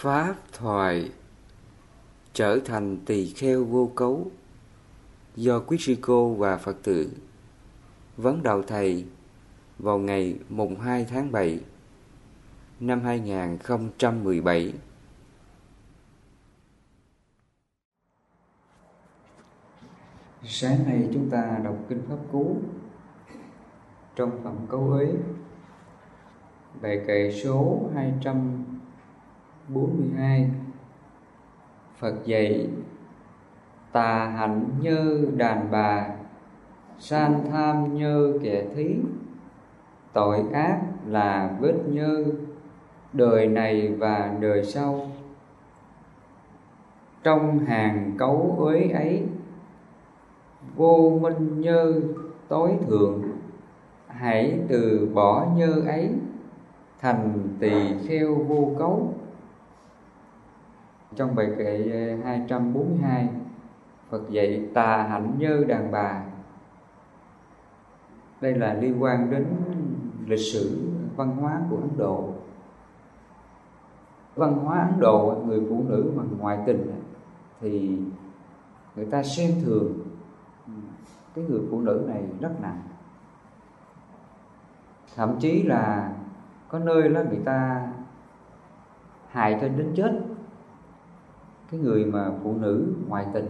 pháp thoại, trở thành tỳ kheo vô cấu, do Quý Sư Cô và Phật tử vấn đạo Thầy vào ngày mùng 2 tháng 7 năm 2017. Sáng nay chúng ta đọc Kinh Pháp Cú trong phẩm Câu Ế, bài kệ số 242. Phật dạy: tà hạnh như đàn bà, san tham như kẻ thí, tội ác là vết nhơ, đời này và đời sau. Trong hàng cấu ế ấy, vô minh như tối thượng, hãy từ bỏ như ấy, thành tỳ kheo vô cấu. Trong bài kệ 242, Phật dạy tà hạnh như đàn bà. Đây là liên quan đến lịch sử văn hóa của Ấn Độ. Văn hóa Ấn Độ, người phụ nữ mà ngoại tình thì người ta xem thường cái người phụ nữ này rất nặng. Thậm chí là có nơi là người ta hại cho đến chết cái người mà phụ nữ ngoại tình.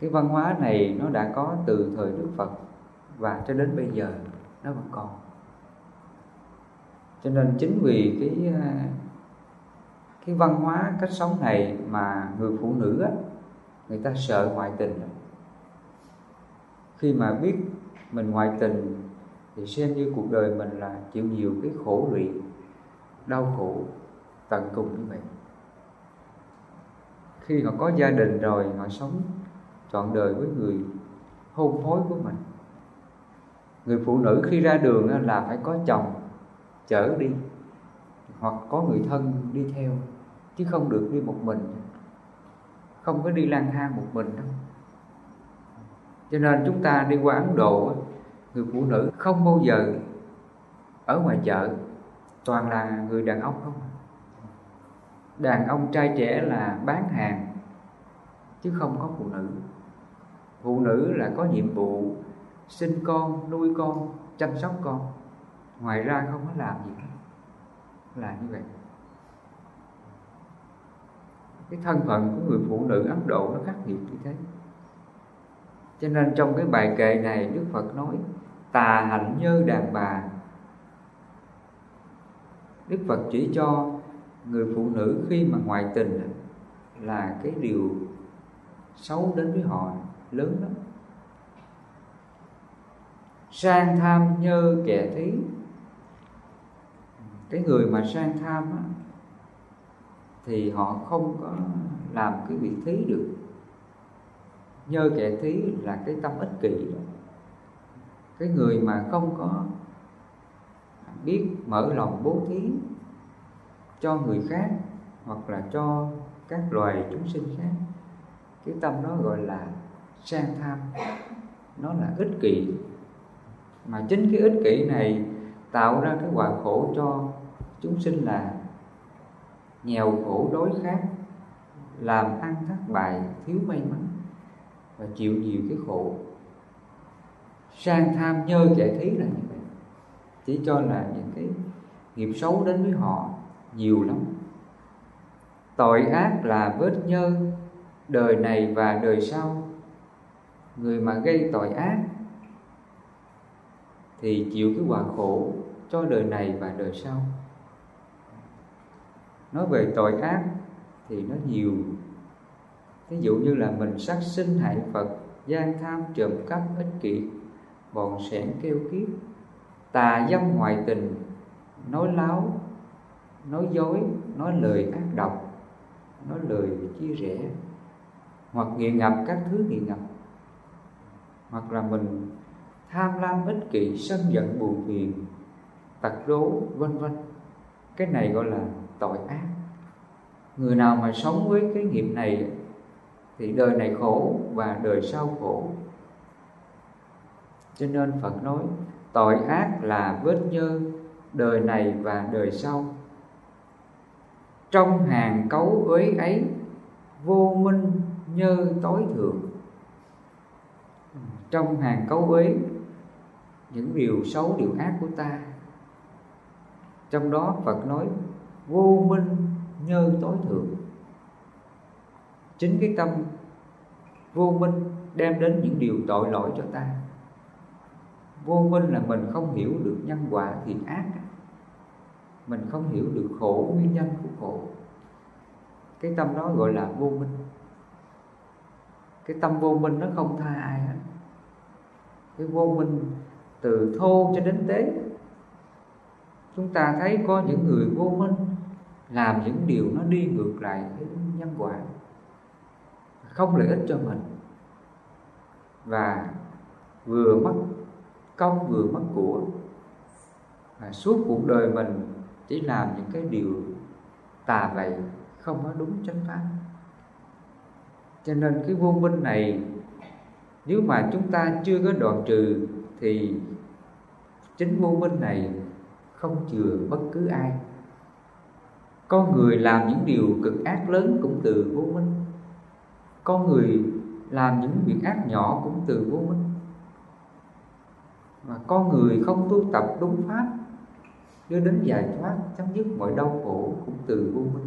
Cái văn hóa này nó đã có từ thời Đức Phật và cho đến bây giờ nó vẫn còn. Cho nên chính vì cái văn hóa cách sống này mà người phụ nữ á, người ta sợ ngoại tình. Khi mà biết mình ngoại tình thì xem như cuộc đời mình là chịu nhiều cái khổ lụy, đau khổ tận cùng như vậy. Khi họ có gia đình rồi, họ sống trọn đời với người hôn phối của mình. Người phụ nữ khi ra đường là phải có chồng chở đi, hoặc có người thân đi theo, chứ không được đi một mình, không có đi lang thang một mình đâu. Cho nên chúng ta đi qua Ấn Độ, người phụ nữ không bao giờ ở ngoài chợ, toàn là người đàn ông không. Đàn ông trai trẻ là bán hàng, chứ không có phụ nữ. Phụ nữ là có nhiệm vụ sinh con, nuôi con, chăm sóc con, ngoài ra không có làm gì hết. Là như vậy. Cái thân phận của người phụ nữ Ấn Độ nó khắc nghiệt như thế. Cho nên trong cái bài kệ này, Đức Phật nói tà hạnh như đàn bà. Đức Phật chỉ cho người phụ nữ khi mà ngoại tình là cái điều xấu đến với họ lớn lắm. Sang tham như kẻ thí. Cái người mà sang tham á, thì họ không có làm cái việc thí được. Như kẻ thí là cái tâm ích kỷ đó. Cái người mà không có biết mở lòng bố thí cho người khác hoặc là cho các loài chúng sinh khác, cái tâm nó gọi là sang tham, nó là ích kỷ. Mà chính cái ích kỷ này tạo ra cái quả khổ cho chúng sinh là nghèo khổ đói khát, làm ăn thất bại, thiếu may mắn và chịu nhiều cái khổ. Sang tham nhơ kẻ thí là như vậy, chỉ cho là những cái nghiệp xấu đến với họ nhiều lắm. Tội ác là vết nhơ, đời này và đời sau. Người mà gây tội ác thì chịu cái quả khổ cho đời này và đời sau. Nói về tội ác thì nó nhiều. Ví dụ như là mình sát sinh hại Phật, gian tham, trộm cắp, ích kỷ, bòn sẻn keo kiết, tà dâm ngoại tình, nói láo, nói dối, nói lời ác độc, nói lời chia rẽ, hoặc nghiện ngập các thứ nghiện ngập, hoặc là mình tham lam, ích kỷ, sân giận, buồn phiền, tật đố, vân vân. Cái này gọi là tội ác. Người nào mà sống với cái nghiệp này thì đời này khổ và đời sau khổ. Cho nên Phật nói tội ác là vết nhơ, đời này và đời sau. Trong hàng cấu uế ấy vô minh nhơ tối thượng. Trong hàng cấu uế, những điều xấu, điều ác của ta, trong đó Phật nói vô minh nhơ tối thượng. Chính cái tâm vô minh đem đến những điều tội lỗi cho ta. Vô minh là mình không hiểu được nhân quả thiện ác, mình không hiểu được khổ, nguyên nhân của khổ. Cái tâm đó gọi là vô minh. Cái tâm vô minh nó không tha ai hết. Cái vô minh từ thô cho đến tế. Chúng ta thấy có những người vô minh làm những điều nó đi ngược lại cái nhân quả, không lợi ích cho mình, và vừa mất công vừa mất của, và suốt cuộc đời mình chỉ làm những cái điều tà vậy, không có đúng chánh pháp. Cho nên cái vô minh này, nếu mà chúng ta chưa có đoạn trừ thì chính vô minh này không chừa bất cứ ai. Con người làm những điều cực ác lớn cũng từ vô minh, con người làm những việc ác nhỏ cũng từ vô minh, mà con người không tu tập đúng pháp đưa đến giải thoát chấm dứt mọi đau khổ cũng từ vô minh.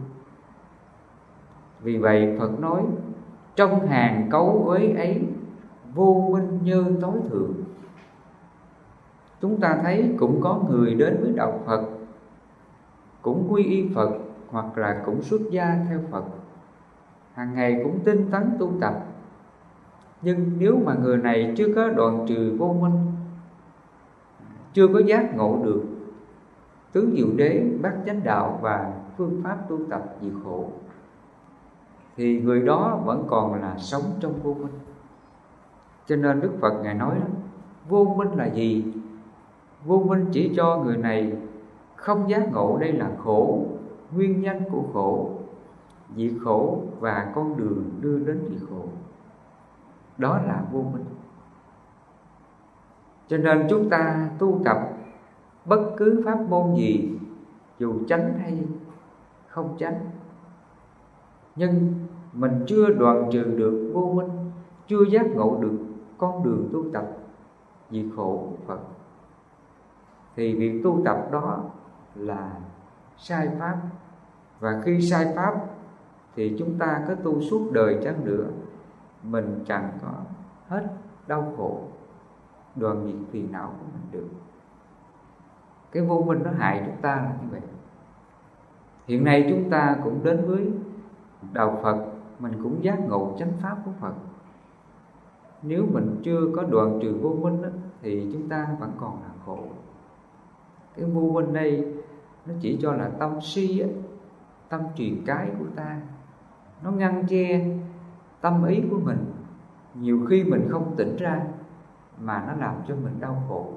Vì vậy Phật nói trong hàng cấu uế ấy vô minh như tối thượng. Chúng ta thấy cũng có người đến với đạo Phật, cũng quy y Phật hoặc là cũng xuất gia theo Phật, hàng ngày cũng tinh tấn tu tập, nhưng nếu mà người này chưa có đoạn trừ vô minh, chưa có giác ngộ được tứ diệu đế, bát chánh đạo và phương pháp tu tập diệt khổ, thì người đó vẫn còn là sống trong vô minh. Cho nên Đức Phật Ngài nói đó, vô minh là gì? Vô minh chỉ cho người này không giác ngộ đây là khổ, nguyên nhân của khổ, diệt khổ và con đường đưa đến diệt khổ. Đó là vô minh. Cho nên chúng ta tu tập bất cứ pháp môn gì, dù chánh hay không chánh, nhưng mình chưa đoạn trừ được vô minh, chưa giác ngộ được con đường tu tập diệt khổ của Phật, thì việc tu tập đó là sai pháp. Và khi sai pháp thì chúng ta có tu suốt đời chăng nữa, mình chẳng có hết đau khổ, đoạn diệt phiền não của mình được. Cái vô minh nó hại chúng ta là như vậy. Hiện nay chúng ta cũng đến với đạo Phật, mình cũng giác ngộ chánh pháp của Phật. Nếu mình chưa có đoạn trừ vô minh đó, thì chúng ta vẫn còn là khổ. Cái vô minh đây nó chỉ cho là tâm si ấy, tâm truyền cái của ta, nó ngăn che tâm ý của mình. Nhiều khi mình không tỉnh ra mà nó làm cho mình đau khổ.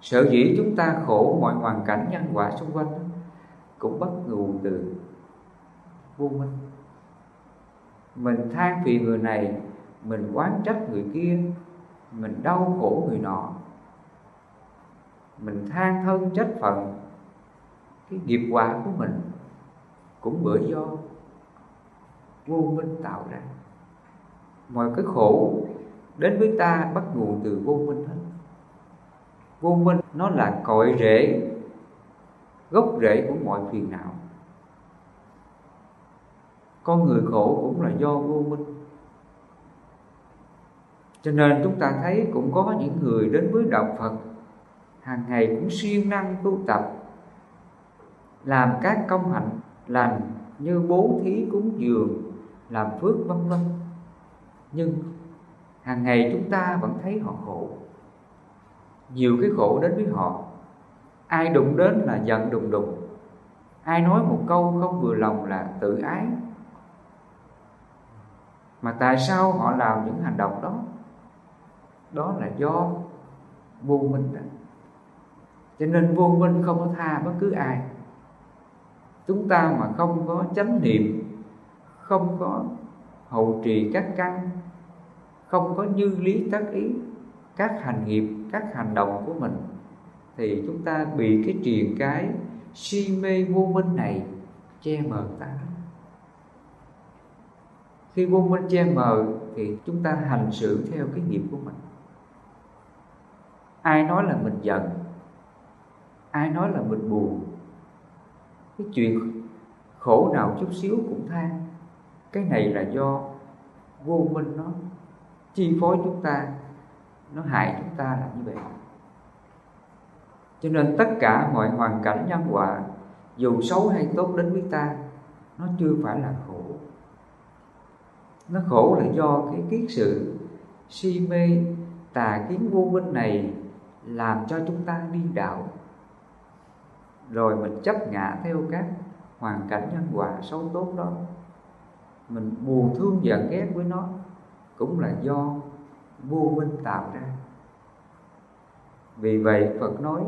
Sở dĩ chúng ta khổ mọi hoàn cảnh nhân quả xung quanh đó, cũng bắt nguồn từ vô minh. Mình than phiền người này, mình oán trách người kia, mình đau khổ người nọ, mình than thân trách phận. Cái nghiệp quả của mình cũng bởi do vô minh tạo ra. Mọi cái khổ đến với ta bắt nguồn từ vô minh hết. Vô minh nó là cội rễ, gốc rễ của mọi phiền não. Con người khổ cũng là do vô minh. Cho nên chúng ta thấy cũng có những người đến với đạo Phật, hàng ngày cũng siêng năng tu tập, làm các công hạnh lành như bố thí, cúng dường, làm phước vân vân, nhưng hàng ngày chúng ta vẫn thấy họ khổ. Nhiều cái khổ đến với họ, ai đụng đến là giận đùng đùng, ai nói một câu không vừa lòng là tự ái. Mà tại sao họ làm những hành động đó? Đó là do vô minh đó. Cho nên vô minh không có tha bất cứ ai. Chúng ta mà không có chánh niệm, không có hậu trì các căn, không có như lý tác ý các hành nghiệp, các hành động của mình, thì chúng ta bị cái triền cái si mê vô minh này che mờ ta. Khi vô minh che mờ thì chúng ta hành xử theo cái nghiệp của mình. Ai nói là mình giận, ai nói là mình buồn, cái chuyện khổ nào chút xíu cũng than, cái này là do vô minh nó chi phối chúng ta, nó hại chúng ta là như vậy. Cho nên tất cả mọi hoàn cảnh nhân quả, dù xấu hay tốt đến với ta, nó chưa phải là khổ. Nó khổ là do cái kiết sự si mê tà kiến vô minh này làm cho chúng ta điên đạo, rồi mình chấp ngã theo các hoàn cảnh nhân quả xấu tốt đó. Mình buồn thương giận ghét với nó cũng là do vô minh tạo ra. Vì vậy Phật nói,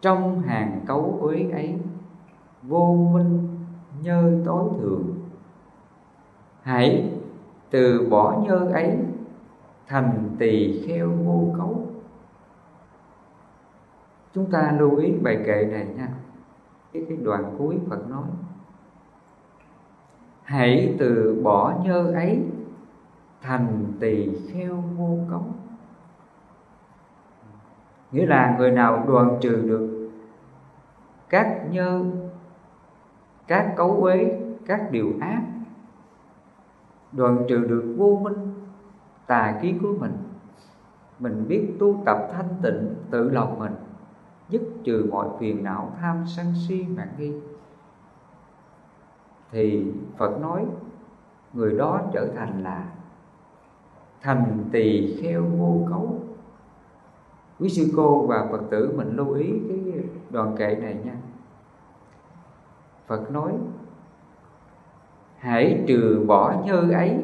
trong hàng cấu uế ấy, vô minh nhơ tối thượng, hãy từ bỏ nhơ ấy, thành tỳ kheo vô cấu. Chúng ta lưu ý bài kệ này nha. Cái đoạn cuối Phật nói, hãy từ bỏ nhơ ấy, thành tỳ kheo vô cấu. Nghĩa là người nào đoạn trừ được các nhơ, các cấu uế, các điều ác, đoạn trừ được vô minh tà kiến của mình, mình biết tu tập thanh tịnh tự lòng mình, dứt trừ mọi phiền não tham sân si mạn nghi, thì Phật nói người đó trở thành là thành tỳ kheo vô cấu. Quý sư cô và Phật tử mình lưu ý cái đoạn kệ này nha. Phật nói, hãy trừ bỏ nhơ ấy,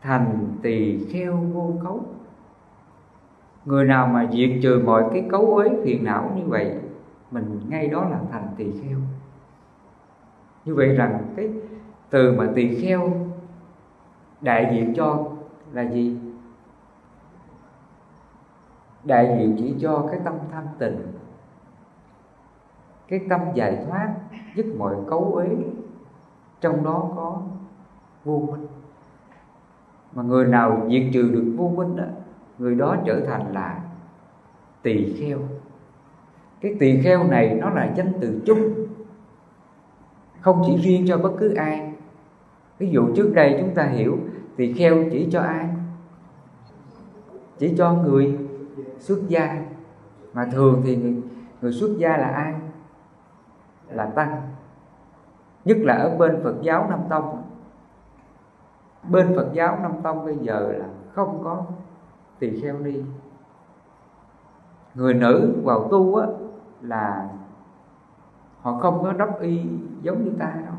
thành tỳ kheo vô cấu. Người nào mà diệt trừ mọi cái cấu uế phiền não như vậy, mình ngay đó là thành tỳ kheo. Như vậy rằng cái từ mà tỳ kheo đại diện cho là gì? Đại diện chỉ cho cái tâm thanh tịnh, cái tâm giải thoát, dứt mọi cấu uế, trong đó có vô minh. Mà người nào diệt trừ được vô minh đó, người đó trở thành là tỳ kheo. Cái tỳ kheo này nó là danh từ chung, không chỉ riêng cho bất cứ ai. Ví dụ trước đây chúng ta hiểu tỳ kheo chỉ cho ai? Chỉ cho người xuất gia. Mà thường thì người xuất gia là ai? Là tăng. Nhất là ở bên Phật giáo Nam Tông. Bên Phật giáo Nam Tông bây giờ là không có tỳ kheo ni. Người nữ vào tu á, là họ không có đắp y giống như ta đâu.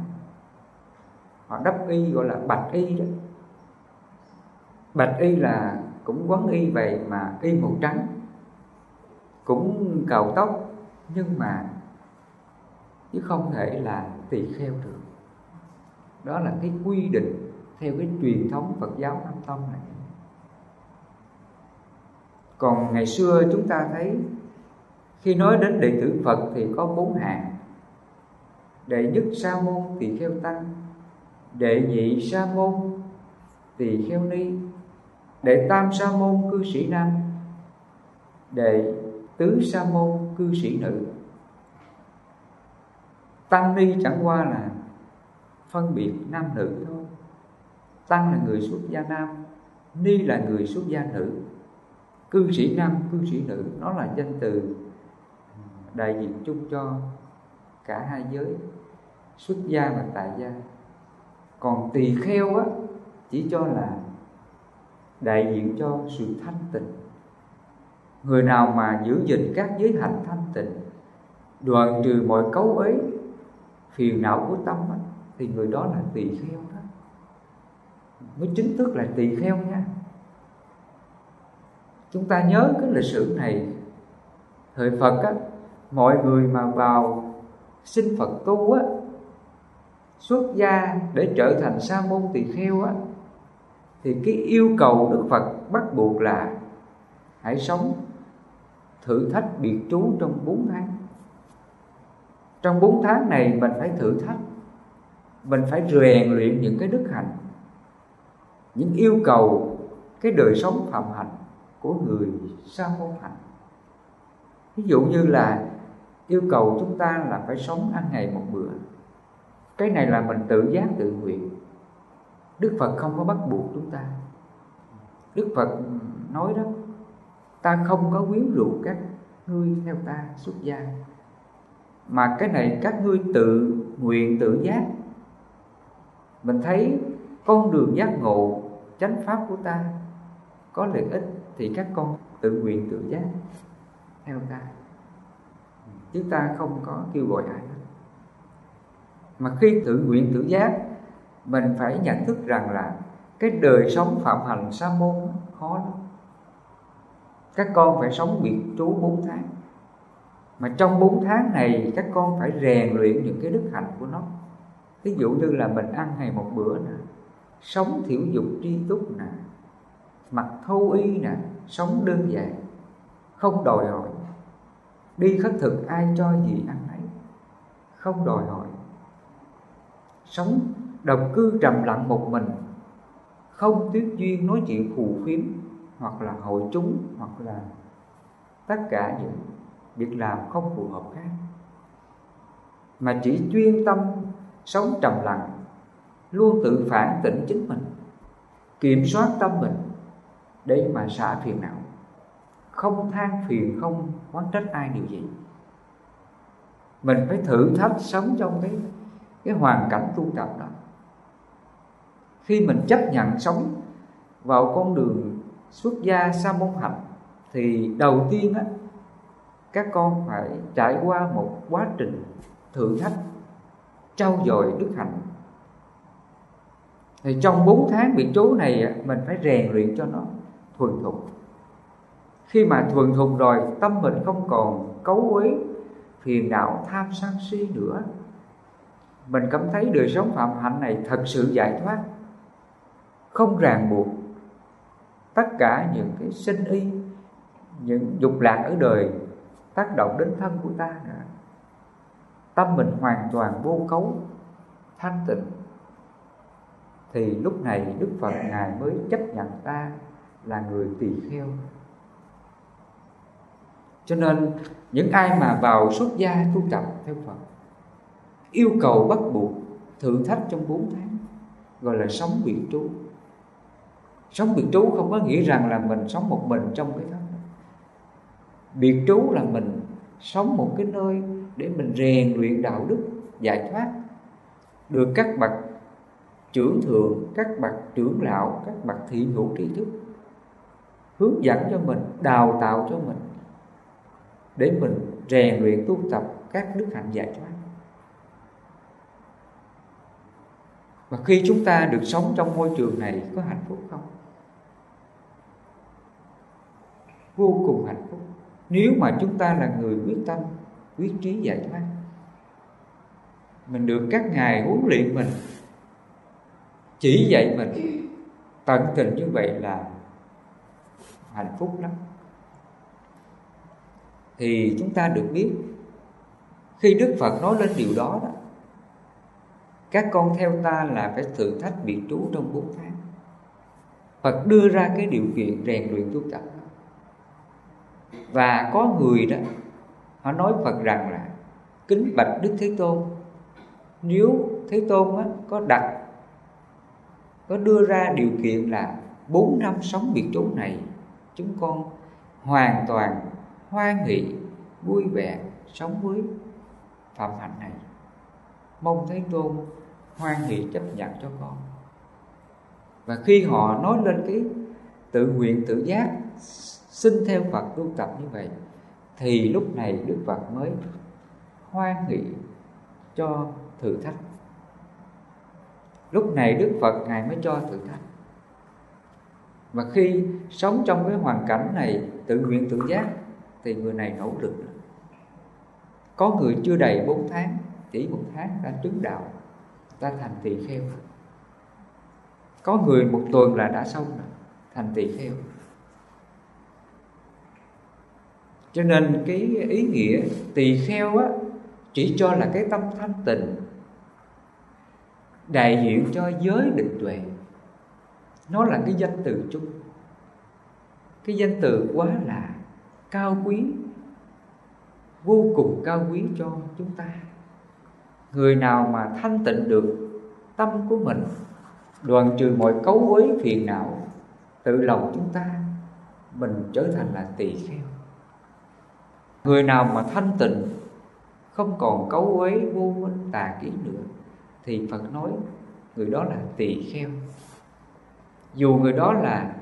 Họ đắp y gọi là bạch y đó. Bạch y là cũng quấn y vậy mà y màu trắng, cũng cạo tóc, nhưng mà chứ không thể là tỳ kheo được. Đó là cái quy định theo cái truyền thống Phật giáo Nam Tông này. Còn ngày xưa chúng ta thấy khi nói đến đệ tử Phật thì có 4 hạng: đệ nhất sa môn tỳ kheo tăng, đệ nhị sa môn tỳ kheo ni, đệ tam sa môn cư sĩ nam, đệ tứ sa môn cư sĩ nữ. Tăng ni chẳng qua là phân biệt nam nữ thôi. Tăng là người xuất gia nam, ni là người xuất gia nữ, cư sĩ nam, cư sĩ nữ. Nó là danh từ đại diện chung cho cả hai giới, xuất gia và tại gia. Còn tỳ kheo á, chỉ cho là đại diện cho sự thanh tịnh. Người nào mà giữ gìn các giới hạnh thanh tịnh, đoạn trừ mọi cấu uế phiền não của tâm á, thì người đó là tỳ kheo đó, mới chính thức là tỳ kheo nha. Chúng ta nhớ cái lịch sử này. Thời Phật á, mọi người mà vào xin Phật tu á, xuất gia để trở thành sa môn tỳ kheo á, thì cái yêu cầu Đức Phật bắt buộc là hãy sống thử thách biệt trú trong 4 tháng. Trong 4 tháng này mình phải thử thách Mình phải rèn luyện những cái đức hạnh, những yêu cầu cái đời sống phạm hạnh của người sa môn hạnh. Ví dụ như là yêu cầu chúng ta là phải sống ăn ngày một bữa. Cái này là mình tự giác tự nguyện. Đức Phật không có bắt buộc chúng ta. Đức Phật nói đó, ta không có quyến rũ các ngươi theo ta xuất gia, mà cái này các ngươi tự nguyện tự giác. Mình thấy con đường giác ngộ chánh pháp của ta có lợi ích thì các con tự nguyện tự giác theo ta, chứ ta không có kêu gọi ai hết. Mà khi tự nguyện tự giác, mình phải nhận thức rằng là cái đời sống phạm hạnh sa môn khó lắm. Các con phải sống biệt trú 4 tháng, mà trong 4 tháng này các con phải rèn luyện những cái đức hạnh của nó. Ví dụ như là mình ăn ngày một bữa nè, sống thiểu dục tri túc nè, mặc thâu y nè, sống đơn giản, không đòi hỏi, đi khất thực ai cho gì ăn ấy, không đòi hỏi, sống đồng cư trầm lặng một mình, không tuyết duyên nói chuyện phù phiếm hoặc là hội chúng, hoặc là tất cả những việc làm không phù hợp khác, mà chỉ chuyên tâm sống trầm lặng, luôn tự phản tỉnh chính mình, kiểm soát tâm mình để mà xả phiền não, không than phiền, không oán trách ai điều gì. Mình phải thử thách sống trong cái hoàn cảnh tu tập đó. Khi mình chấp nhận sống vào con đường xuất gia sa môn hạnh thì đầu tiên á, các con phải trải qua một quá trình thử thách, trau dồi đức hạnh. Thì trong 4 tháng bị trú này mình phải rèn luyện cho nó thuần thục. Khi mà thuần thục rồi, tâm mình không còn cấu uế phiền não tham sân si nữa, mình cảm thấy đời sống phạm hạnh này thật sự giải thoát, không ràng buộc. Tất cả những cái sinh y, những dục lạc ở đời tác động đến thân của ta nữa, tâm mình hoàn toàn vô cấu, thanh tịnh. Thì lúc này Đức Phật Ngài mới chấp nhận ta là người tỳ kheo. Cho nên những ai mà vào xuất gia tu tập theo Phật, yêu cầu bắt buộc, thử thách trong 4 tháng gọi là sống biệt trú. Sống biệt trú không có nghĩa rằng là mình sống một mình trong cái đó. Biệt trú là mình sống một cái nơi để mình rèn luyện đạo đức, giải thoát, được các bậc trưởng thượng, các bậc trưởng lão, các bậc thị hữu tri thức hướng dẫn cho mình, đào tạo cho mình để mình rèn luyện tu tập các đức hạnh giải thoát. Và khi chúng ta được sống trong môi trường này có hạnh phúc không? Vô cùng hạnh phúc. Nếu mà chúng ta là người quyết tâm, quyết trí giải thoát, mình được các ngài huấn luyện mình, chỉ dạy mình tận tình như vậy là hạnh phúc lắm. Thì chúng ta được biết khi Đức Phật nói lên điều đó, các con theo ta là phải thử thách biệt trú trong 4 tháng. Phật đưa ra cái điều kiện rèn luyện tu tập. Và có người đó họ nói Phật rằng là kính bạch Đức Thế Tôn, nếu Thế Tôn có đưa ra điều kiện là 4 năm sống biệt trú này, chúng con hoàn toàn hoan hỷ, vui vẻ sống với phạm hạnh này. Mong Thế Tôn hoan hỷ chấp nhận cho con. Và khi họ nói lên cái tự nguyện tự giác, xin theo Phật tu tập như vậy, thì lúc này Đức Phật mới hoan hỷ cho thử thách. Lúc này Đức Phật Ngài mới cho thử thách. Và khi sống trong cái hoàn cảnh này, tự nguyện tự giác, thì người này nỗ lực. Có người chưa đầy 4 tháng, chỉ 1 tháng ta chứng đạo, ta thành tỳ kheo. Có người 1 tuần là đã xong rồi, thành tỳ kheo. Cho nên cái ý nghĩa tỳ kheo á, chỉ cho là cái tâm thanh tịnh, đại diện cho giới định tuệ. Nó là cái danh từ chung. Cái danh từ quá là cao quý, vô cùng cao quý cho chúng ta. Người nào mà thanh tịnh được tâm của mình, đoạn trừ mọi cấu uế phiền não, tự lòng chúng ta, mình trở thành là tỳ kheo. Người nào mà thanh tịnh, không còn cấu uế vô minh tà kiến nữa, thì Phật nói người đó là tỳ kheo. Dù người đó là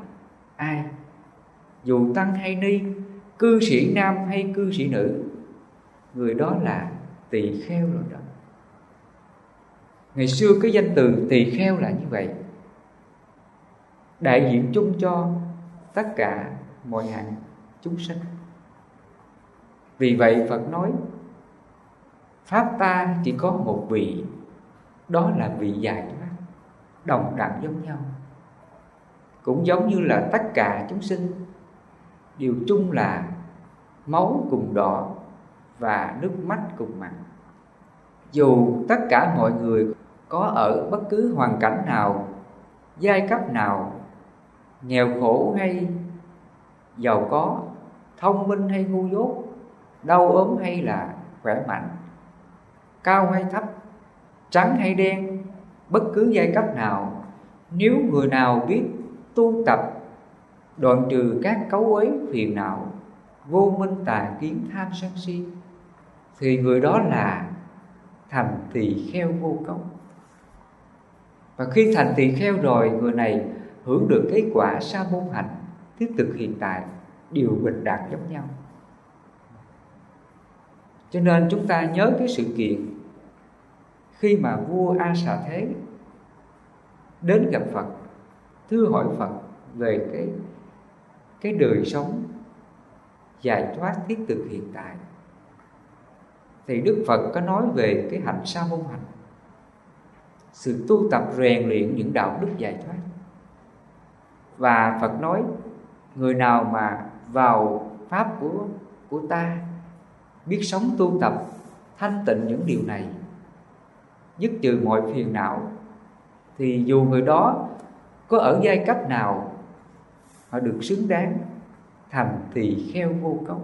ai, dù tăng hay ni, cư sĩ nam hay cư sĩ nữ, người đó là tỳ kheo rồi đó. Ngày xưa cái danh từ tỳ kheo là như vậy, đại diện chung cho tất cả mọi hạng chúng sinh. Vì vậy Phật nói Pháp ta chỉ có một vị, đó là vị giải thoát, đồng đẳng giống nhau. Cũng giống như là tất cả chúng sinh, điều chung là máu cùng đỏ và nước mắt cùng mặn. Dù tất cả mọi người có ở bất cứ hoàn cảnh nào, giai cấp nào, nghèo khổ hay giàu có, thông minh hay ngu dốt, đau ốm hay là khỏe mạnh, cao hay thấp, trắng hay đen, bất cứ giai cấp nào, nếu người nào biết tu tập, đoạn trừ các cấu uế phiền não, vô minh tà kiến tham sân si, thì người đó là thành tỳ kheo vô cấu. Và khi thành tỳ kheo rồi, người này hưởng được kết quả sa môn hạnh, thiết thực hiện tại, đều bình đẳng giống nhau. Cho nên chúng ta nhớ cái sự kiện khi mà vua A Xà Thế đến gặp Phật, thưa hỏi Phật về cái đời sống giải thoát thiết thực hiện tại, thì Đức Phật có nói về cái hạnh sa môn hạnh, sự tu tập rèn luyện những đạo đức giải thoát. Và Phật nói người nào mà vào pháp của ta, biết sống tu tập thanh tịnh những điều này, dứt trừ mọi phiền não, thì dù người đó có ở giai cấp nào, họ được xứng đáng thành tỳ kheo vô cấu.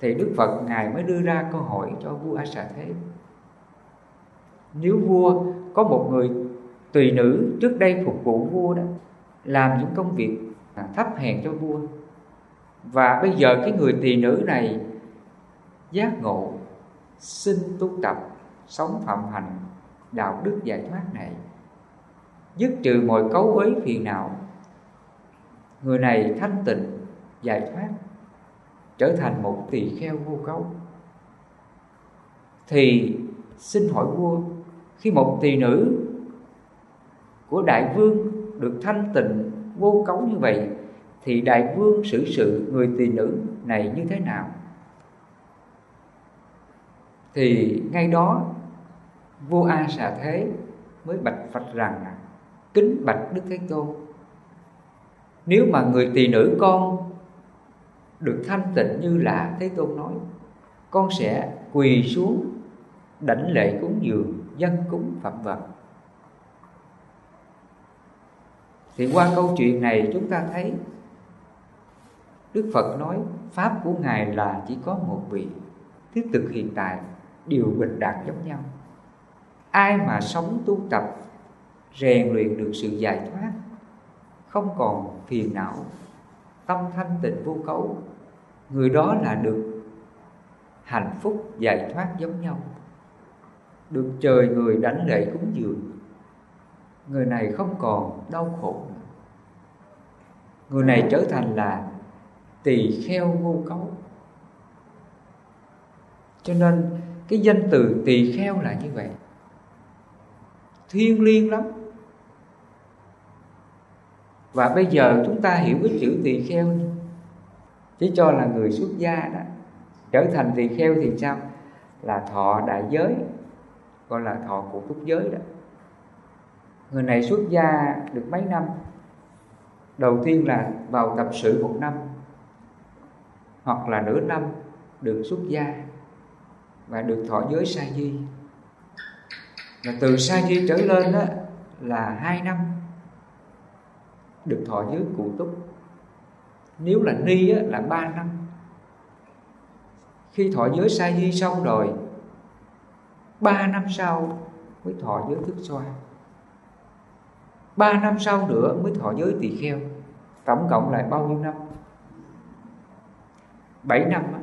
Thì Đức Phật Ngài mới đưa ra câu hỏi cho vua A Xà Thế: nếu vua có một người tùy nữ trước đây phục vụ vua đó, làm những công việc thấp hèn cho vua, và bây giờ cái người tỳ nữ này giác ngộ, xin tu tập sống phạm hạnh đạo đức giải thoát này, dứt trừ mọi cấu uế phiền não, người này thanh tịnh giải thoát, trở thành một tỳ kheo vô cấu, thì xin hỏi vua, khi một tỳ nữ của đại vương được thanh tịnh vô cấu như vậy, thì đại vương xử sự người tỳ nữ này như thế nào? Thì ngay đó vua A Xà Thế mới bạch Phật rằng: kính bạch Đức Thế Tôn, nếu mà người tỳ nữ con được thanh tịnh như là Thế Tôn nói, con sẽ quỳ xuống đảnh lễ cúng dường, dâng cúng phẩm vật. Thì qua câu chuyện này chúng ta thấy Đức Phật nói pháp của Ngài là chỉ có một vị, thiết thực hiện tại, điều bình đẳng giống nhau. Ai mà sống tu tập rèn luyện được sự giải thoát, không còn phiền não, tâm thanh tịnh vô cấu, người đó là được hạnh phúc giải thoát giống nhau, được trời người đánh lễ cúng dường. Người này không còn đau khổ, người này trở thành là tỳ kheo vô cấu. Cho nên cái danh từ tỳ kheo là như vậy, thiêng liêng lắm. Và bây giờ chúng ta hiểu cái chữ tỳ kheo, chỉ cho là người xuất gia đó trở thành tỳ kheo thì sao? Là thọ đại giới, gọi là thọ của túc giới đó. Người này xuất gia được mấy năm? Đầu tiên là vào tập sự một năm, hoặc là nửa năm được xuất gia và được thọ giới sa di. từ sa di trở lên đó là 2 năm được thọ giới cụ túc. Nếu là ni á, là 3 năm. Khi thọ giới sa di xong rồi, 3 năm sau mới thọ giới thức xoa, 3 năm sau nữa mới thọ giới tỳ kheo. Tổng cộng lại bao nhiêu năm? 7 năm á.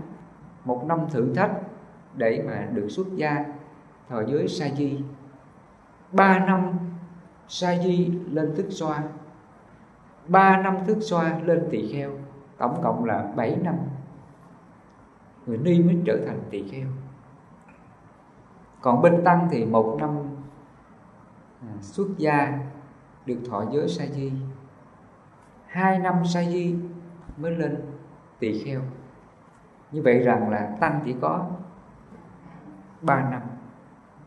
1 năm thử thách để mà được xuất gia thọ giới sa di, 3 năm sa di lên thức xoa, 3 năm thức xoa lên tỳ kheo, tổng cộng là 7 năm người ni mới trở thành tỳ kheo. Còn bên tăng thì 1 năm xuất gia được thọ giới sa di, 2 năm sa di mới lên tỳ kheo. Như vậy rằng là tăng chỉ có 3 năm.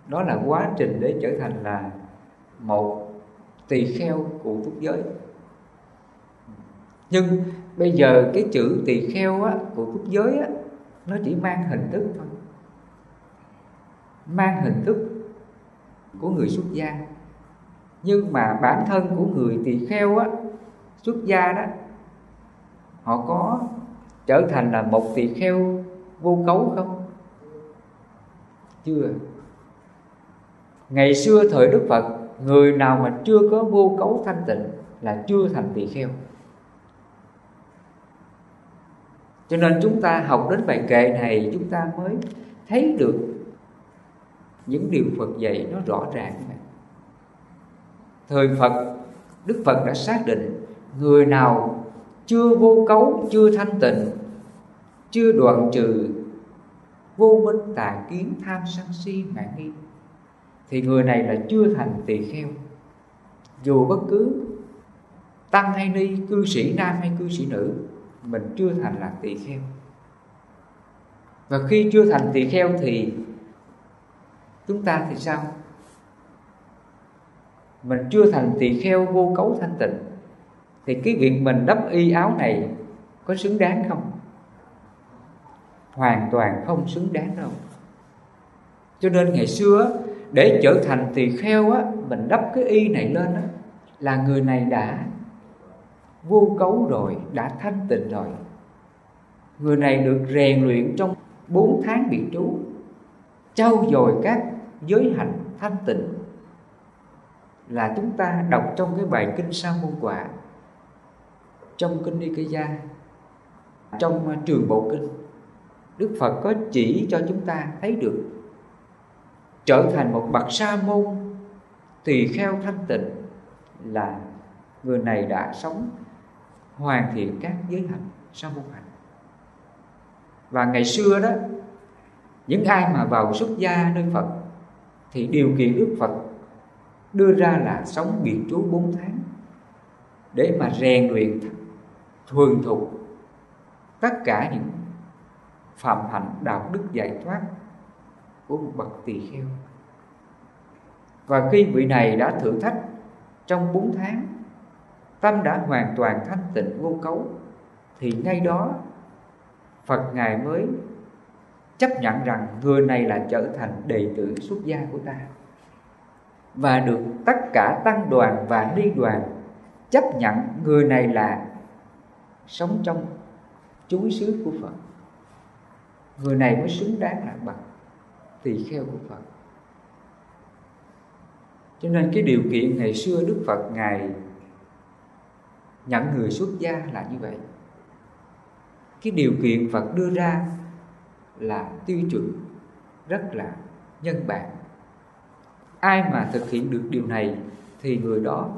Đó là quá trình để trở thành là một tỳ kheo cụ túc giới. Nhưng bây giờ cái chữ tỳ kheo á, cụ túc giới á, nó chỉ mang hình thức thôi, mang hình thức của người xuất gia. Nhưng mà bản thân của người tỳ kheo á, xuất gia đó, họ có trở thành là một tỳ kheo vô cấu không? Chưa. Ngày xưa thời Đức Phật, người nào mà chưa có vô cấu thanh tịnh là chưa thành tỳ kheo. Cho nên chúng ta học đến bài kệ này, chúng ta mới thấy được những điều Phật dạy nó rõ ràng. Thời Phật, Đức Phật đã xác định người nào chưa vô cấu, chưa thanh tịnh, chưa đoạn trừ vô minh tà kiến tham sân si mạng nghi, thì người này là chưa thành tỳ kheo. Dù bất cứ tăng hay ni, cư sĩ nam hay cư sĩ nữ, mình chưa thành là tỳ kheo. Và khi chưa thành tỳ kheo thì chúng ta thì sao? Mình chưa thành tỳ kheo vô cấu thanh tịnh thì cái việc mình đắp y áo này có xứng đáng không? Hoàn toàn không xứng đáng đâu. Cho nên ngày xưa để trở thành tỳ kheo á, mình đắp cái y này lên á, là người này đã vô cấu rồi, đã thanh tịnh rồi. Người này được rèn luyện trong 4 tháng bị trú, trau dồi các giới hạnh thanh tịnh, là chúng ta đọc trong cái bài kinh Sa Môn Quả, trong kinh Nikaya, trong Trường Bộ Kinh. Đức Phật có chỉ cho chúng ta thấy được trở thành một bậc sa môn tỳ kheo thanh tịnh là người này đã sống hoàn thiện các giới hạnh sa môn hạnh. Và ngày xưa đó, những ai mà vào xuất gia nơi Phật thì điều kiện Đức Phật đưa ra là sống biệt trú 4 tháng để mà rèn luyện thuần thục tất cả những phạm hạnh đạo đức giải thoát của một bậc tỳ kheo. Và khi vị này đã thử thách trong 4 tháng, tâm đã hoàn toàn thanh tịnh vô cấu, thì ngay đó Phật Ngài mới chấp nhận rằng người này là trở thành đệ tử xuất gia của ta, và được tất cả tăng đoàn và ni đoàn chấp nhận người này là sống trong chú xứ của Phật. Người này mới xứng đáng là bậc tỳ kheo của Phật. Cho nên cái điều kiện ngày xưa Đức Phật Ngài nhận người xuất gia là như vậy. Cái điều kiện Phật đưa ra là tiêu chuẩn rất là nhân bản. Ai mà thực hiện được điều này thì người đó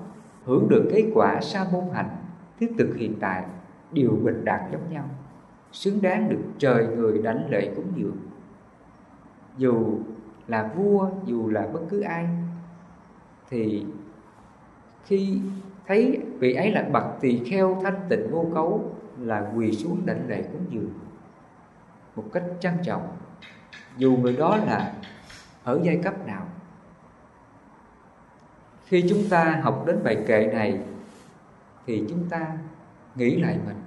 hưởng được kết quả sa môn hạnh thiết thực hiện tại, điều bình đẳng giống nhau, xứng đáng được trời người đánh lễ cúng dường. Dù là vua, dù là bất cứ ai, thì khi thấy vị ấy là bậc tỳ kheo thanh tịnh vô cấu là quỳ xuống đảnh lễ cúng dường một cách trang trọng, dù người đó là ở giai cấp nào. Khi chúng ta học đến bài kệ này thì chúng ta nghĩ lại mình,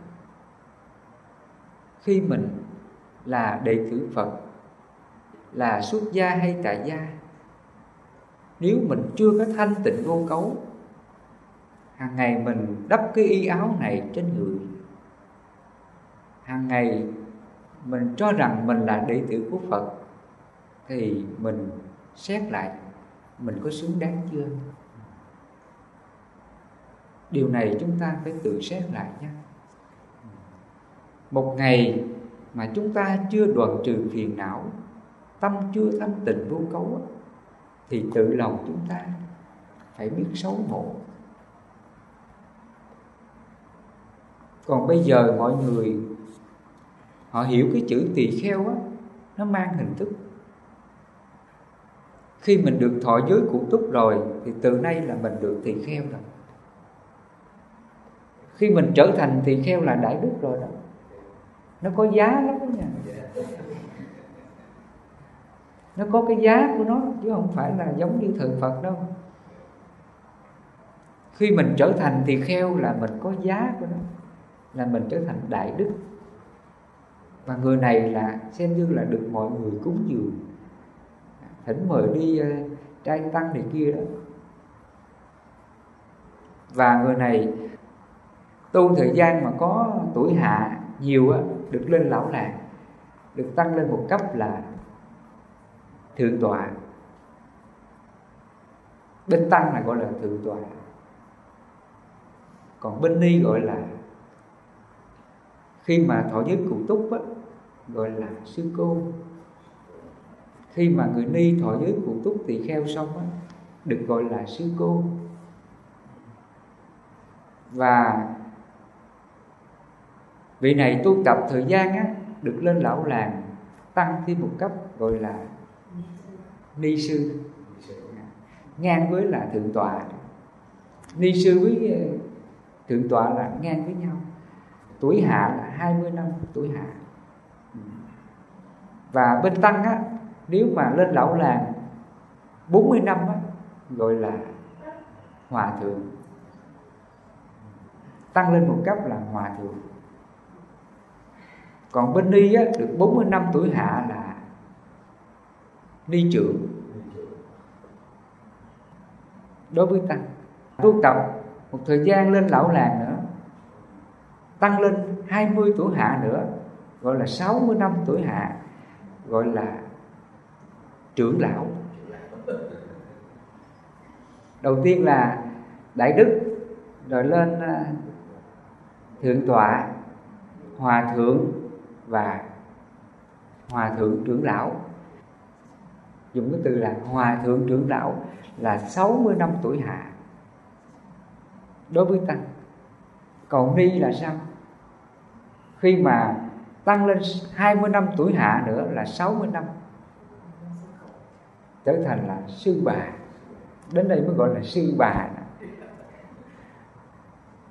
khi mình là đệ tử Phật, là xuất gia hay tại gia, Nếu mình chưa có thanh tịnh vô cấu, hàng ngày mình đắp cái y áo này trên người, hàng ngày mình cho rằng mình là đệ tử của Phật, thì mình xét lại mình có xứng đáng chưa. Điều này chúng ta phải tự xét lại nhé. Một ngày mà chúng ta chưa đoạn trừ phiền não, tâm chưa thanh tịnh vô cấu, thì tự lòng chúng ta phải biết xấu hổ. Còn bây giờ mọi người họ hiểu cái chữ tỳ kheo á, nó mang hình thức. Khi mình được thọ giới cụ túc rồi thì từ nay là mình được tỳ kheo rồi. Khi mình trở thành tỳ kheo là đại đức rồi đó. Nó có giá lắm đó nha. Nó có cái giá của nó, chứ không phải là giống như thời Phật đâu. Khi mình trở thành tỳ kheo là mình có giá của nó, là mình trở thành đại đức. Và người này là xem như là được mọi người cúng dường, thỉnh mời đi trai tăng này kia đó. Và người này tu thời gian mà có tuổi hạ nhiều á, được lên lão làng, được tăng lên một cấp là thượng tọa. Bên tăng là gọi là thượng tọa, còn bên ni gọi là, khi mà thọ giới cụ túc á, gọi là sư cô. Khi mà người ni thọ giới cụ túc tỳ kheo xong á, được gọi là sư cô. Và vị này tu tập thời gian á, được lên lão làng, tăng thêm một cấp gọi là ni sư, ngang với là thượng tọa. Ni sư với thượng tọa là ngang với nhau. Tuổi hạ là 20 năm tuổi hạ. Và bên tăng á, nếu mà lên lão làng 40 năm á, gọi là hòa thượng. Tăng lên một cấp là hòa thượng. Còn bên ni á, được 40 năm tuổi hạ là ni trưởng. Đối với tăng, tu tập một thời gian lên lão làng nữa, tăng lên 20 tuổi hạ nữa, gọi là 60 năm tuổi hạ, gọi là trưởng lão. Đầu tiên là đại đức, rồi lên thượng tọa, hòa thượng và hòa thượng trưởng lão. Dùng cái từ là hòa thượng trưởng lão là 60 năm tuổi hạ đối với tăng. Còn ni là sao? Khi mà tăng lên 20 năm tuổi hạ nữa là 60 năm, trở thành là sư bà. Đến đây mới gọi là sư bà,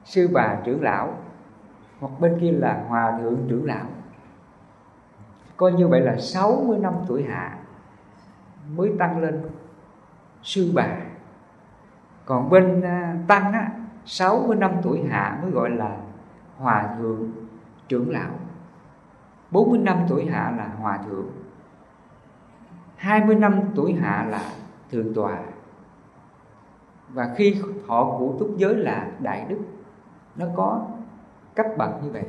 sư bà trưởng lão. Hoặc bên kia là hòa thượng trưởng lão. Coi như vậy là 60 năm tuổi hạ mới tăng lên sư bà. Còn bên tăng á, 60 năm tuổi hạ mới gọi là hòa thượng trưởng lão. 40 năm tuổi hạ là hòa thượng, 20 năm tuổi hạ là thượng tọa. Và khi thọ cụ túc giới là đại đức. Nó có cấp bậc như vậy.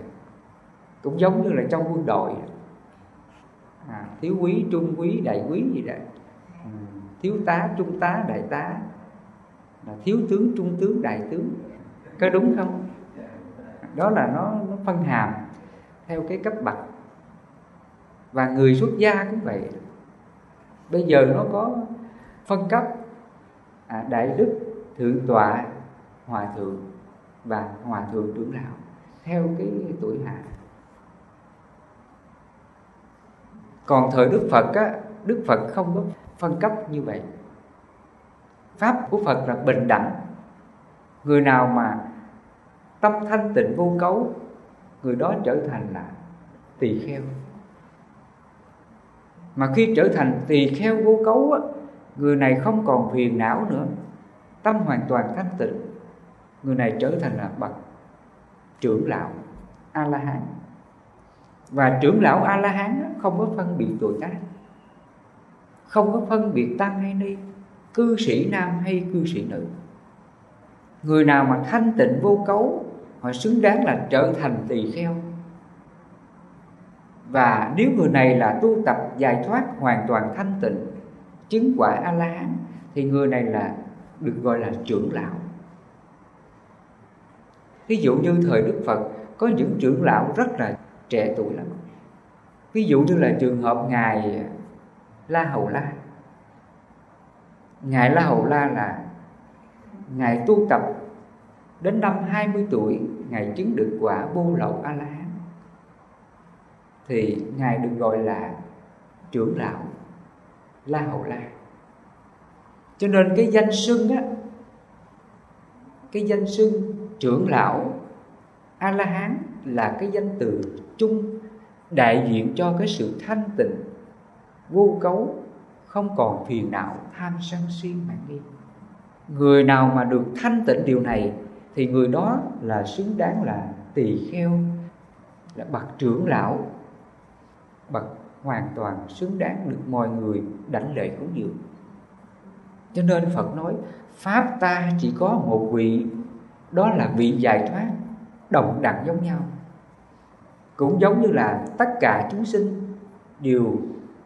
Cũng giống như là trong quân đội, thiếu quý, trung quý, đại quý gì đấy, thiếu tá, trung tá, đại tá, là thiếu tướng, trung tướng, đại tướng. Có đúng không? Đó là nó phân hàm theo cái cấp bậc. Và người xuất gia cũng vậy. Bây giờ nó có phân cấp đại đức, thượng tọa, hòa thượng và hòa thượng trưởng lão theo cái tuổi hạ. Còn thời Đức Phật á, Đức Phật không có phân cấp như vậy. Pháp của Phật là bình đẳng. Người nào mà tâm thanh tịnh vô cấu, người đó trở thành là tỳ kheo. Mà khi trở thành tỳ kheo vô cấu á, người này không còn phiền não nữa, tâm hoàn toàn thanh tịnh. Người này trở thành là bậc trưởng lão A-la-hán. Và trưởng lão A-la-hán không có phân biệt tuổi tác, không có phân biệt tăng hay ni. cư sĩ nam hay cư sĩ nữ. Người nào mà thanh tịnh vô cấu, họ xứng đáng là trở thành tỳ kheo. Và nếu người này là tu tập giải thoát hoàn toàn thanh tịnh, chứng quả A-la-hán, thì người này là được gọi là trưởng lão. Ví dụ như thời Đức Phật có những trưởng lão rất là trẻ tuổi lắm. Ví dụ như là trường hợp Ngài La Hầu La. Ngài La Hầu La là Ngài tu tập đến năm 20 tuổi, Ngài chứng được quả vô lậu A-la-hán, thì Ngài được gọi là trưởng lão La Hầu La. Cho nên cái danh xưng á, cái danh xưng trưởng lão A-la-hán là cái danh từ chung đại diện cho cái sự thanh tịnh vô cấu, không còn phiền não tham sân si mạn nghi. Người nào mà được thanh tịnh điều này thì người đó là xứng đáng là tỳ kheo, là bậc trưởng lão, bậc hoàn toàn xứng đáng được mọi người đảnh lễ cúng dường. Cho nên Phật nói pháp ta chỉ có một vị, đó là vị giải thoát đồng đẳng giống nhau. Cũng giống như là tất cả chúng sinh đều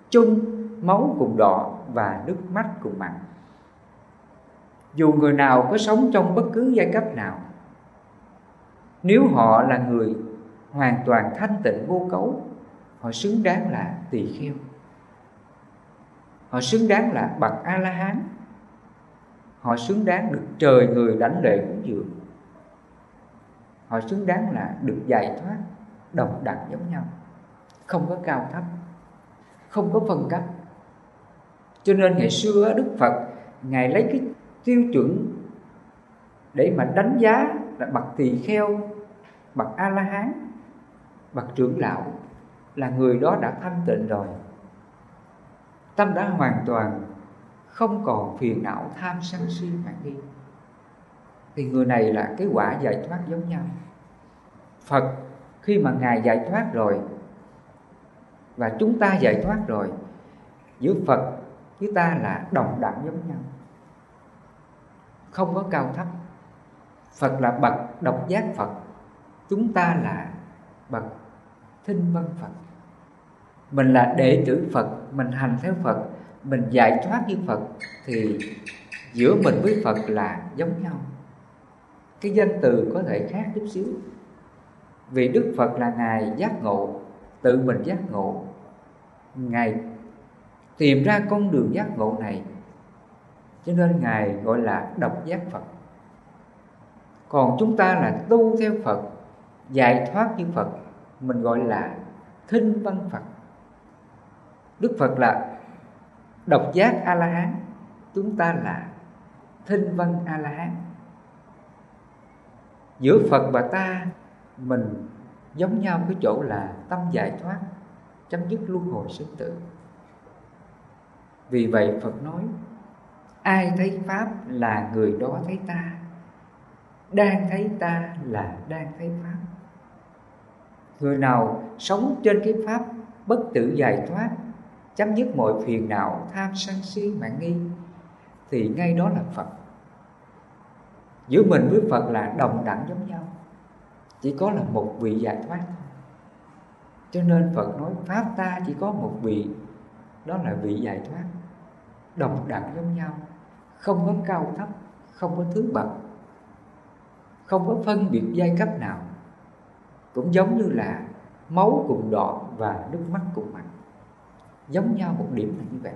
chung máu cùng đỏ và nước mắt cùng mặn. Dù người nào có sống trong bất cứ giai cấp nào, nếu họ là người hoàn toàn thanh tịnh vô cấu, họ xứng đáng là tỳ kheo, họ xứng đáng là bậc A-la-hán, họ xứng đáng được trời người đảnh lễ cúng dường, họ xứng đáng là được giải thoát đồng đẳng giống nhau, không có cao thấp, không có phân cấp. Cho nên ngày xưa Đức Phật Ngài lấy cái tiêu chuẩn để mà đánh giá là bậc tỳ kheo, bậc A-la-hán, bậc trưởng lão là người đó đã thanh tịnh rồi, tâm đã hoàn toàn không còn phiền não tham sân si mạn nghi, thì người này là cái quả giải thoát giống nhau. Phật khi mà Ngài giải thoát rồi và chúng ta giải thoát rồi, giữa Phật với ta là đồng đẳng giống nhau, không có cao thấp. Phật là bậc độc giác Phật, chúng ta là bậc thinh văn Phật. Mình là đệ tử Phật, mình hành theo Phật, mình giải thoát với Phật, thì giữa mình với Phật là giống nhau. Cái danh từ có thể khác chút xíu, vì Đức Phật là Ngài giác ngộ, tự mình giác ngộ, Ngài tìm ra con đường giác ngộ này, cho nên Ngài gọi là độc giác Phật. Còn chúng ta là tu theo Phật, giải thoát với Phật, mình gọi là thinh văn Phật. Đức Phật là độc giác A-la-hán, chúng ta là thinh văn A-la-hán. Giữa Phật và ta, mình giống nhau cái chỗ là tâm giải thoát, chấm dứt luân hồi sinh tử. Vì vậy Phật nói ai thấy Pháp là người đó thấy ta, đang thấy ta là đang thấy Pháp. Người nào sống trên cái Pháp bất tử giải thoát, chấm dứt mọi phiền não tham sân si mạn nghi, thì ngay đó là Phật. Giữa mình với Phật là đồng đẳng giống nhau, chỉ có là một vị giải thoát. Cho nên Phật nói Pháp ta chỉ có một vị, đó là vị giải thoát đồng đẳng giống nhau, không có cao thấp, không có thứ bậc, không có phân biệt giai cấp nào. Cũng giống như là máu cùng đỏ và nước mắt cùng mặn, giống nhau một điểm là như vậy.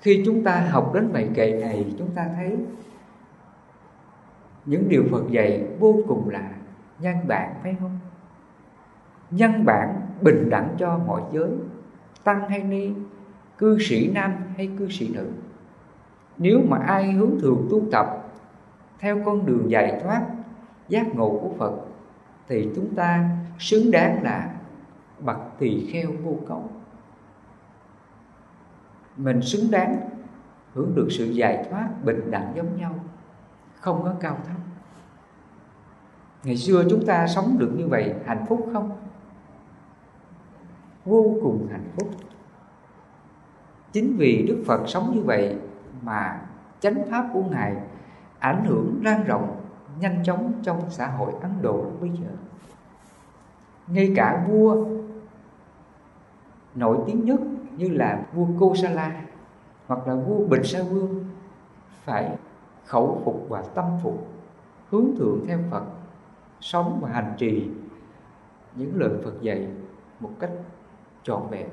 Khi chúng ta học đến bài kệ này, chúng ta thấy những điều Phật dạy vô cùng là nhân bản, phải không? Nhân bản bình đẳng cho mọi giới, tăng hay ni, cư sĩ nam hay cư sĩ nữ. Nếu mà ai hướng thường tu tập theo con đường giải thoát giác ngộ của Phật, thì chúng ta xứng đáng là bậc tỳ kheo vô cấu. Mình xứng đáng hưởng được sự giải thoát bình đẳng giống nhau, không có cao thấp. Ngày xưa chúng ta sống được như vậy hạnh phúc không? Vô cùng hạnh phúc. Chính vì Đức Phật sống như vậy mà chánh pháp của Ngài ảnh hưởng lan rộng nhanh chóng trong xã hội Ấn Độ bây giờ. Ngay cả vua nổi tiếng nhất như là vua Kosala hoặc là vua Bình Sa Vương phải khẩu phục và tâm phục, hướng thượng theo Phật, sống và hành trì những lời Phật dạy một cách trọn vẹn.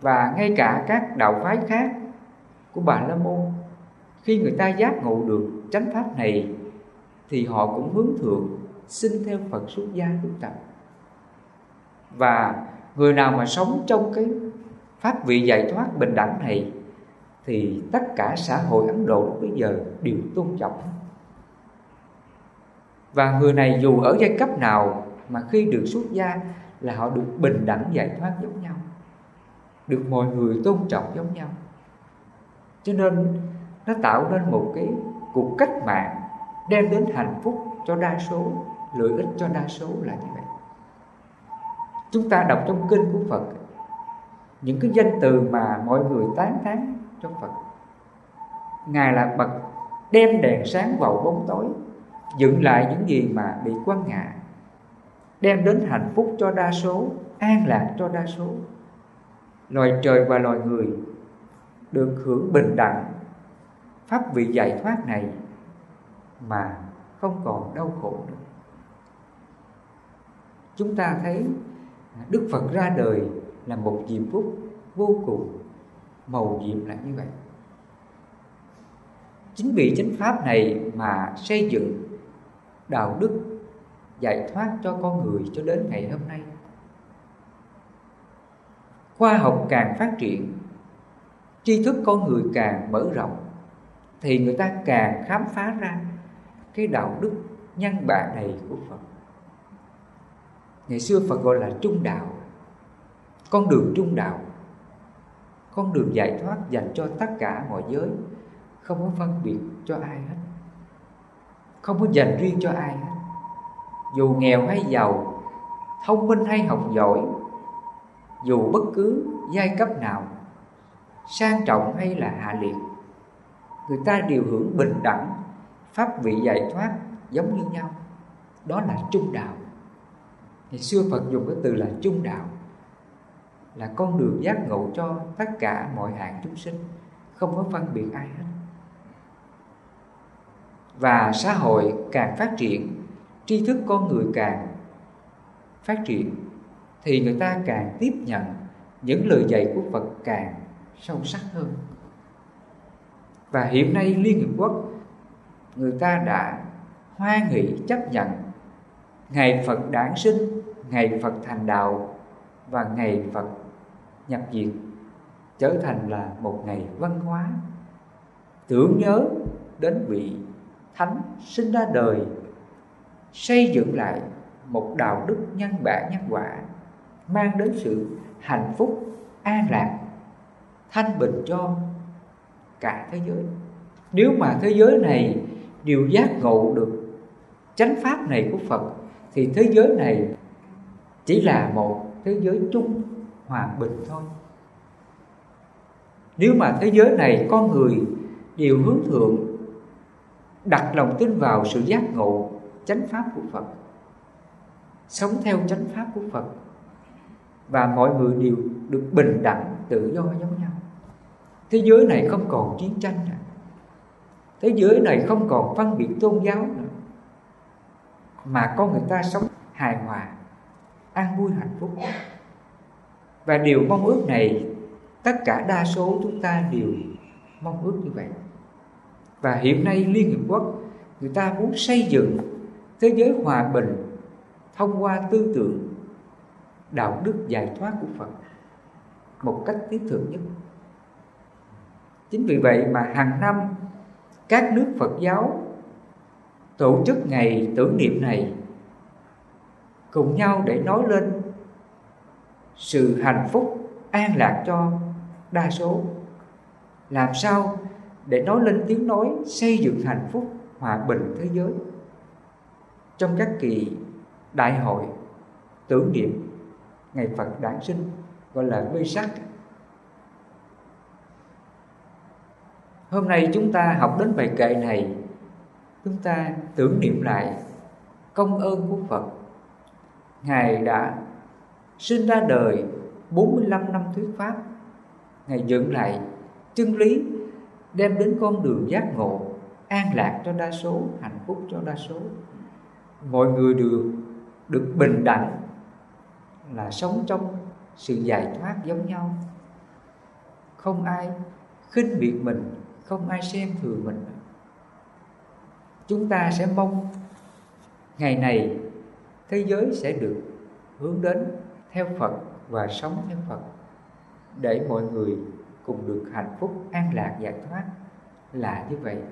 Và ngay cả các đạo phái khác của Bà La Môn, khi người ta giác ngộ được chánh pháp này thì họ cũng hướng thượng xin theo Phật xuất gia tu tập. Và người nào mà sống trong cái pháp vị giải thoát bình đẳng này thì tất cả xã hội Ấn Độ bây giờ đều tôn trọng. Và người này dù ở giai cấp nào mà khi được xuất gia là họ được bình đẳng giải thoát giống nhau, được mọi người tôn trọng giống nhau. Cho nên nó tạo nên một cái cuộc cách mạng đem đến hạnh phúc cho đa số, lợi ích cho đa số là như vậy. Chúng ta đọc trong kinh của Phật những cái danh từ mà mọi người tán thán cho Phật. Ngài là bậc đem đèn sáng vào bóng tối, dựng lại những gì mà bị quăng ngã, đem đến hạnh phúc cho đa số, an lạc cho đa số. Loài trời và loài người được hưởng bình đẳng pháp vị giải thoát này mà không còn đau khổ nữa. Chúng ta thấy Đức Phật ra đời là một diễm phúc vô cùng, màu nhiệm là như vậy. Chính vì chánh pháp này mà xây dựng đạo đức giải thoát cho con người cho đến ngày hôm nay. Khoa học càng phát triển, tri thức con người càng mở rộng thì người ta càng khám phá ra cái đạo đức nhân bản này của Phật. Ngày xưa Phật gọi là trung đạo, con đường trung đạo, con đường giải thoát dành cho tất cả mọi giới, không có phân biệt cho ai hết, không có dành riêng cho ai hết. Dù nghèo hay giàu, thông minh hay học giỏi, dù bất cứ giai cấp nào, sang trọng hay là hạ liệt, người ta đều hưởng bình đẳng pháp vị giải thoát giống như nhau. Đó là trung đạo. Ngày xưa Phật dùng cái từ là trung đạo, là con đường giác ngộ cho tất cả mọi hạng chúng sinh, không có phân biệt ai hết. Và xã hội càng phát triển, tri thức con người càng phát triển thì người ta càng tiếp nhận những lời dạy của Phật càng sâu sắc hơn. Và hiện nay Liên Hiệp Quốc người ta đã hoan hỷ chấp nhận ngày Phật đản sinh, ngày Phật thành đạo và ngày Phật nhập diệt trở thành là một ngày văn hóa tưởng nhớ đến vị Thánh sinh ra đời, xây dựng lại một đạo đức nhân bản nhân quả, mang đến sự hạnh phúc, an lạc, thanh bình cho cả thế giới. Nếu mà thế giới này đều giác ngộ được chánh pháp này của Phật thì thế giới này chỉ là một thế giới chung hòa bình thôi. Nếu mà thế giới này con người đều hướng thượng, đặt lòng tin vào sự giác ngộ chánh pháp của Phật, sống theo chánh pháp của Phật, và mọi người đều được bình đẳng tự do giống nhau, thế giới này không còn chiến tranh nữa, thế giới này không còn phân biệt tôn giáo nữa, mà con người ta sống hài hòa, an vui, hạnh phúc. Và điều mong ước này tất cả đa số chúng ta đều mong ước như vậy. Và hiện nay Liên Hiệp Quốc người ta muốn xây dựng thế giới hòa bình thông qua tư tưởng đạo đức giải thoát của Phật một cách thiết thực nhất. Chính vì vậy mà hàng năm các nước Phật giáo tổ chức ngày tưởng niệm này cùng nhau để nói lên sự hạnh phúc, an lạc cho đa số. Làm sao để nói lên tiếng nói xây dựng hạnh phúc, hòa bình thế giới trong các kỳ đại hội tưởng niệm ngày Phật đản sinh, gọi là Vê Sắc. Hôm nay chúng ta học đến bài kệ này, chúng ta tưởng niệm lại công ơn của Phật. Ngài đã sinh ra đời 45 năm thuyết pháp. Ngài dựng lại chân lý, đem đến con đường giác ngộ, an lạc cho đa số, hạnh phúc cho đa số. Mọi người được bình đẳng, là sống trong sự giải thoát giống nhau. Không ai khinh biệt mình, không ai xem thường mình. Chúng ta sẽ mong ngày này thế giới sẽ được hướng đến theo Phật và sống theo Phật, để mọi người cùng được hạnh phúc, an lạc, giải thoát là như vậy.